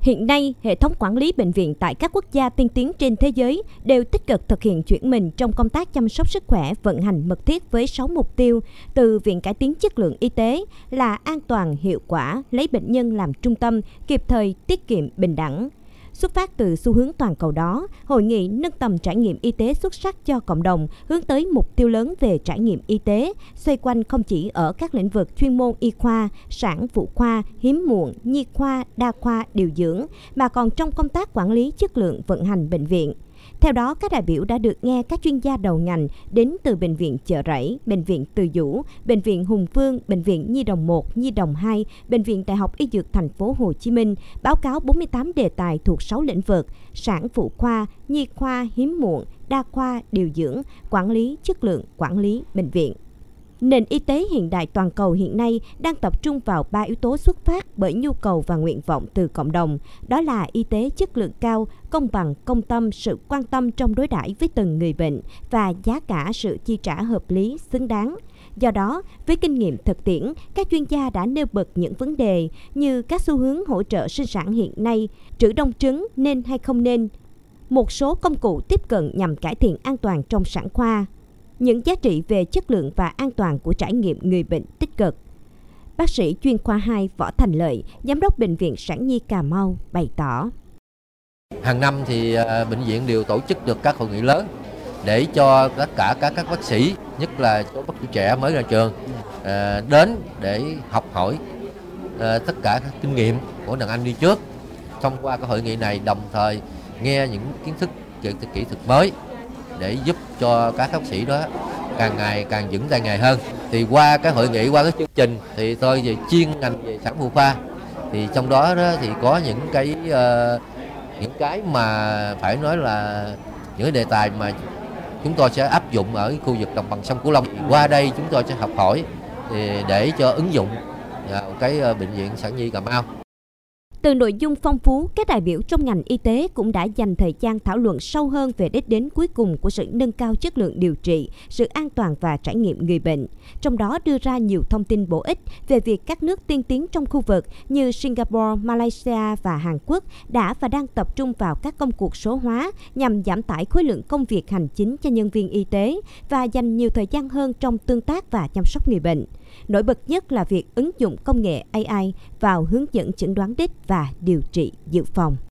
Hiện nay, hệ thống quản lý bệnh viện tại các quốc gia tiên tiến trên thế giới đều tích cực thực hiện chuyển mình trong công tác chăm sóc sức khỏe, vận hành mật thiết với 6 mục tiêu từ Viện Cải tiến chất lượng y tế là an toàn, hiệu quả, lấy bệnh nhân làm trung tâm, kịp thời, tiết kiệm, bình đẳng. Xuất phát từ xu hướng toàn cầu đó, Hội nghị nâng tầm trải nghiệm y tế xuất sắc cho cộng đồng hướng tới mục tiêu lớn về trải nghiệm y tế, xoay quanh không chỉ ở các lĩnh vực chuyên môn y khoa, sản phụ khoa, hiếm muộn, nhi khoa, đa khoa, điều dưỡng, mà còn trong công tác quản lý chất lượng vận hành bệnh viện. Theo đó, các đại biểu đã được nghe các chuyên gia đầu ngành đến từ Bệnh viện Chợ Rẫy, Bệnh viện Từ Dũ, Bệnh viện Hùng Vương, Bệnh viện Nhi Đồng 1, Nhi Đồng 2, Bệnh viện Đại học Y Dược TP.HCM báo cáo 48 đề tài thuộc 6 lĩnh vực: sản phụ khoa, nhi khoa, hiếm muộn, đa khoa, điều dưỡng, quản lý chất lượng, quản lý bệnh viện. Nền y tế hiện đại toàn cầu hiện nay đang tập trung vào 3 yếu tố xuất phát bởi nhu cầu và nguyện vọng từ cộng đồng, đó là y tế chất lượng cao, công bằng, công tâm, sự quan tâm trong đối đãi với từng người bệnh và giá cả sự chi trả hợp lý, xứng đáng. Do đó, với kinh nghiệm thực tiễn, các chuyên gia đã nêu bật những vấn đề như các xu hướng hỗ trợ sinh sản hiện nay, trữ đông trứng nên hay không nên, một số công cụ tiếp cận nhằm cải thiện an toàn trong sản khoa, những giá trị về chất lượng và an toàn của trải nghiệm người bệnh tích cực. Bác sĩ chuyên khoa 2 Võ Thành Lợi, Giám đốc Bệnh viện Sản Nhi Cà Mau bày tỏ. Hàng năm thì bệnh viện đều tổ chức được các hội nghị lớn để cho tất cả các bác sĩ, nhất là số bác sĩ trẻ mới ra trường, đến để học hỏi tất cả các kinh nghiệm của đàn anh đi trước. Thông qua các hội nghị này đồng thời nghe những kiến thức kỹ thuật mới, để giúp cho các bác sĩ đó càng ngày càng vững tay nghề hơn. Thì qua cái hội nghị, qua cái chương trình thì tôi về chuyên ngành về sản phụ khoa, thì trong đó, thì có những cái mà phải nói là những cái đề tài mà chúng tôi sẽ áp dụng ở khu vực đồng bằng sông Cửu Long. Qua đây chúng tôi sẽ học hỏi để cho ứng dụng vào cái bệnh viện Sản Nhi Cà Mau. Từ nội dung phong phú, các đại biểu trong ngành y tế cũng đã dành thời gian thảo luận sâu hơn về đích đến cuối cùng của sự nâng cao chất lượng điều trị, sự an toàn và trải nghiệm người bệnh. Trong đó đưa ra nhiều thông tin bổ ích về việc các nước tiên tiến trong khu vực như Singapore, Malaysia và Hàn Quốc đã và đang tập trung vào các công cuộc số hóa nhằm giảm tải khối lượng công việc hành chính cho nhân viên y tế và dành nhiều thời gian hơn trong tương tác và chăm sóc người bệnh. Nổi bật nhất là việc ứng dụng công nghệ AI vào hướng dẫn chẩn đoán đích và điều trị dự phòng.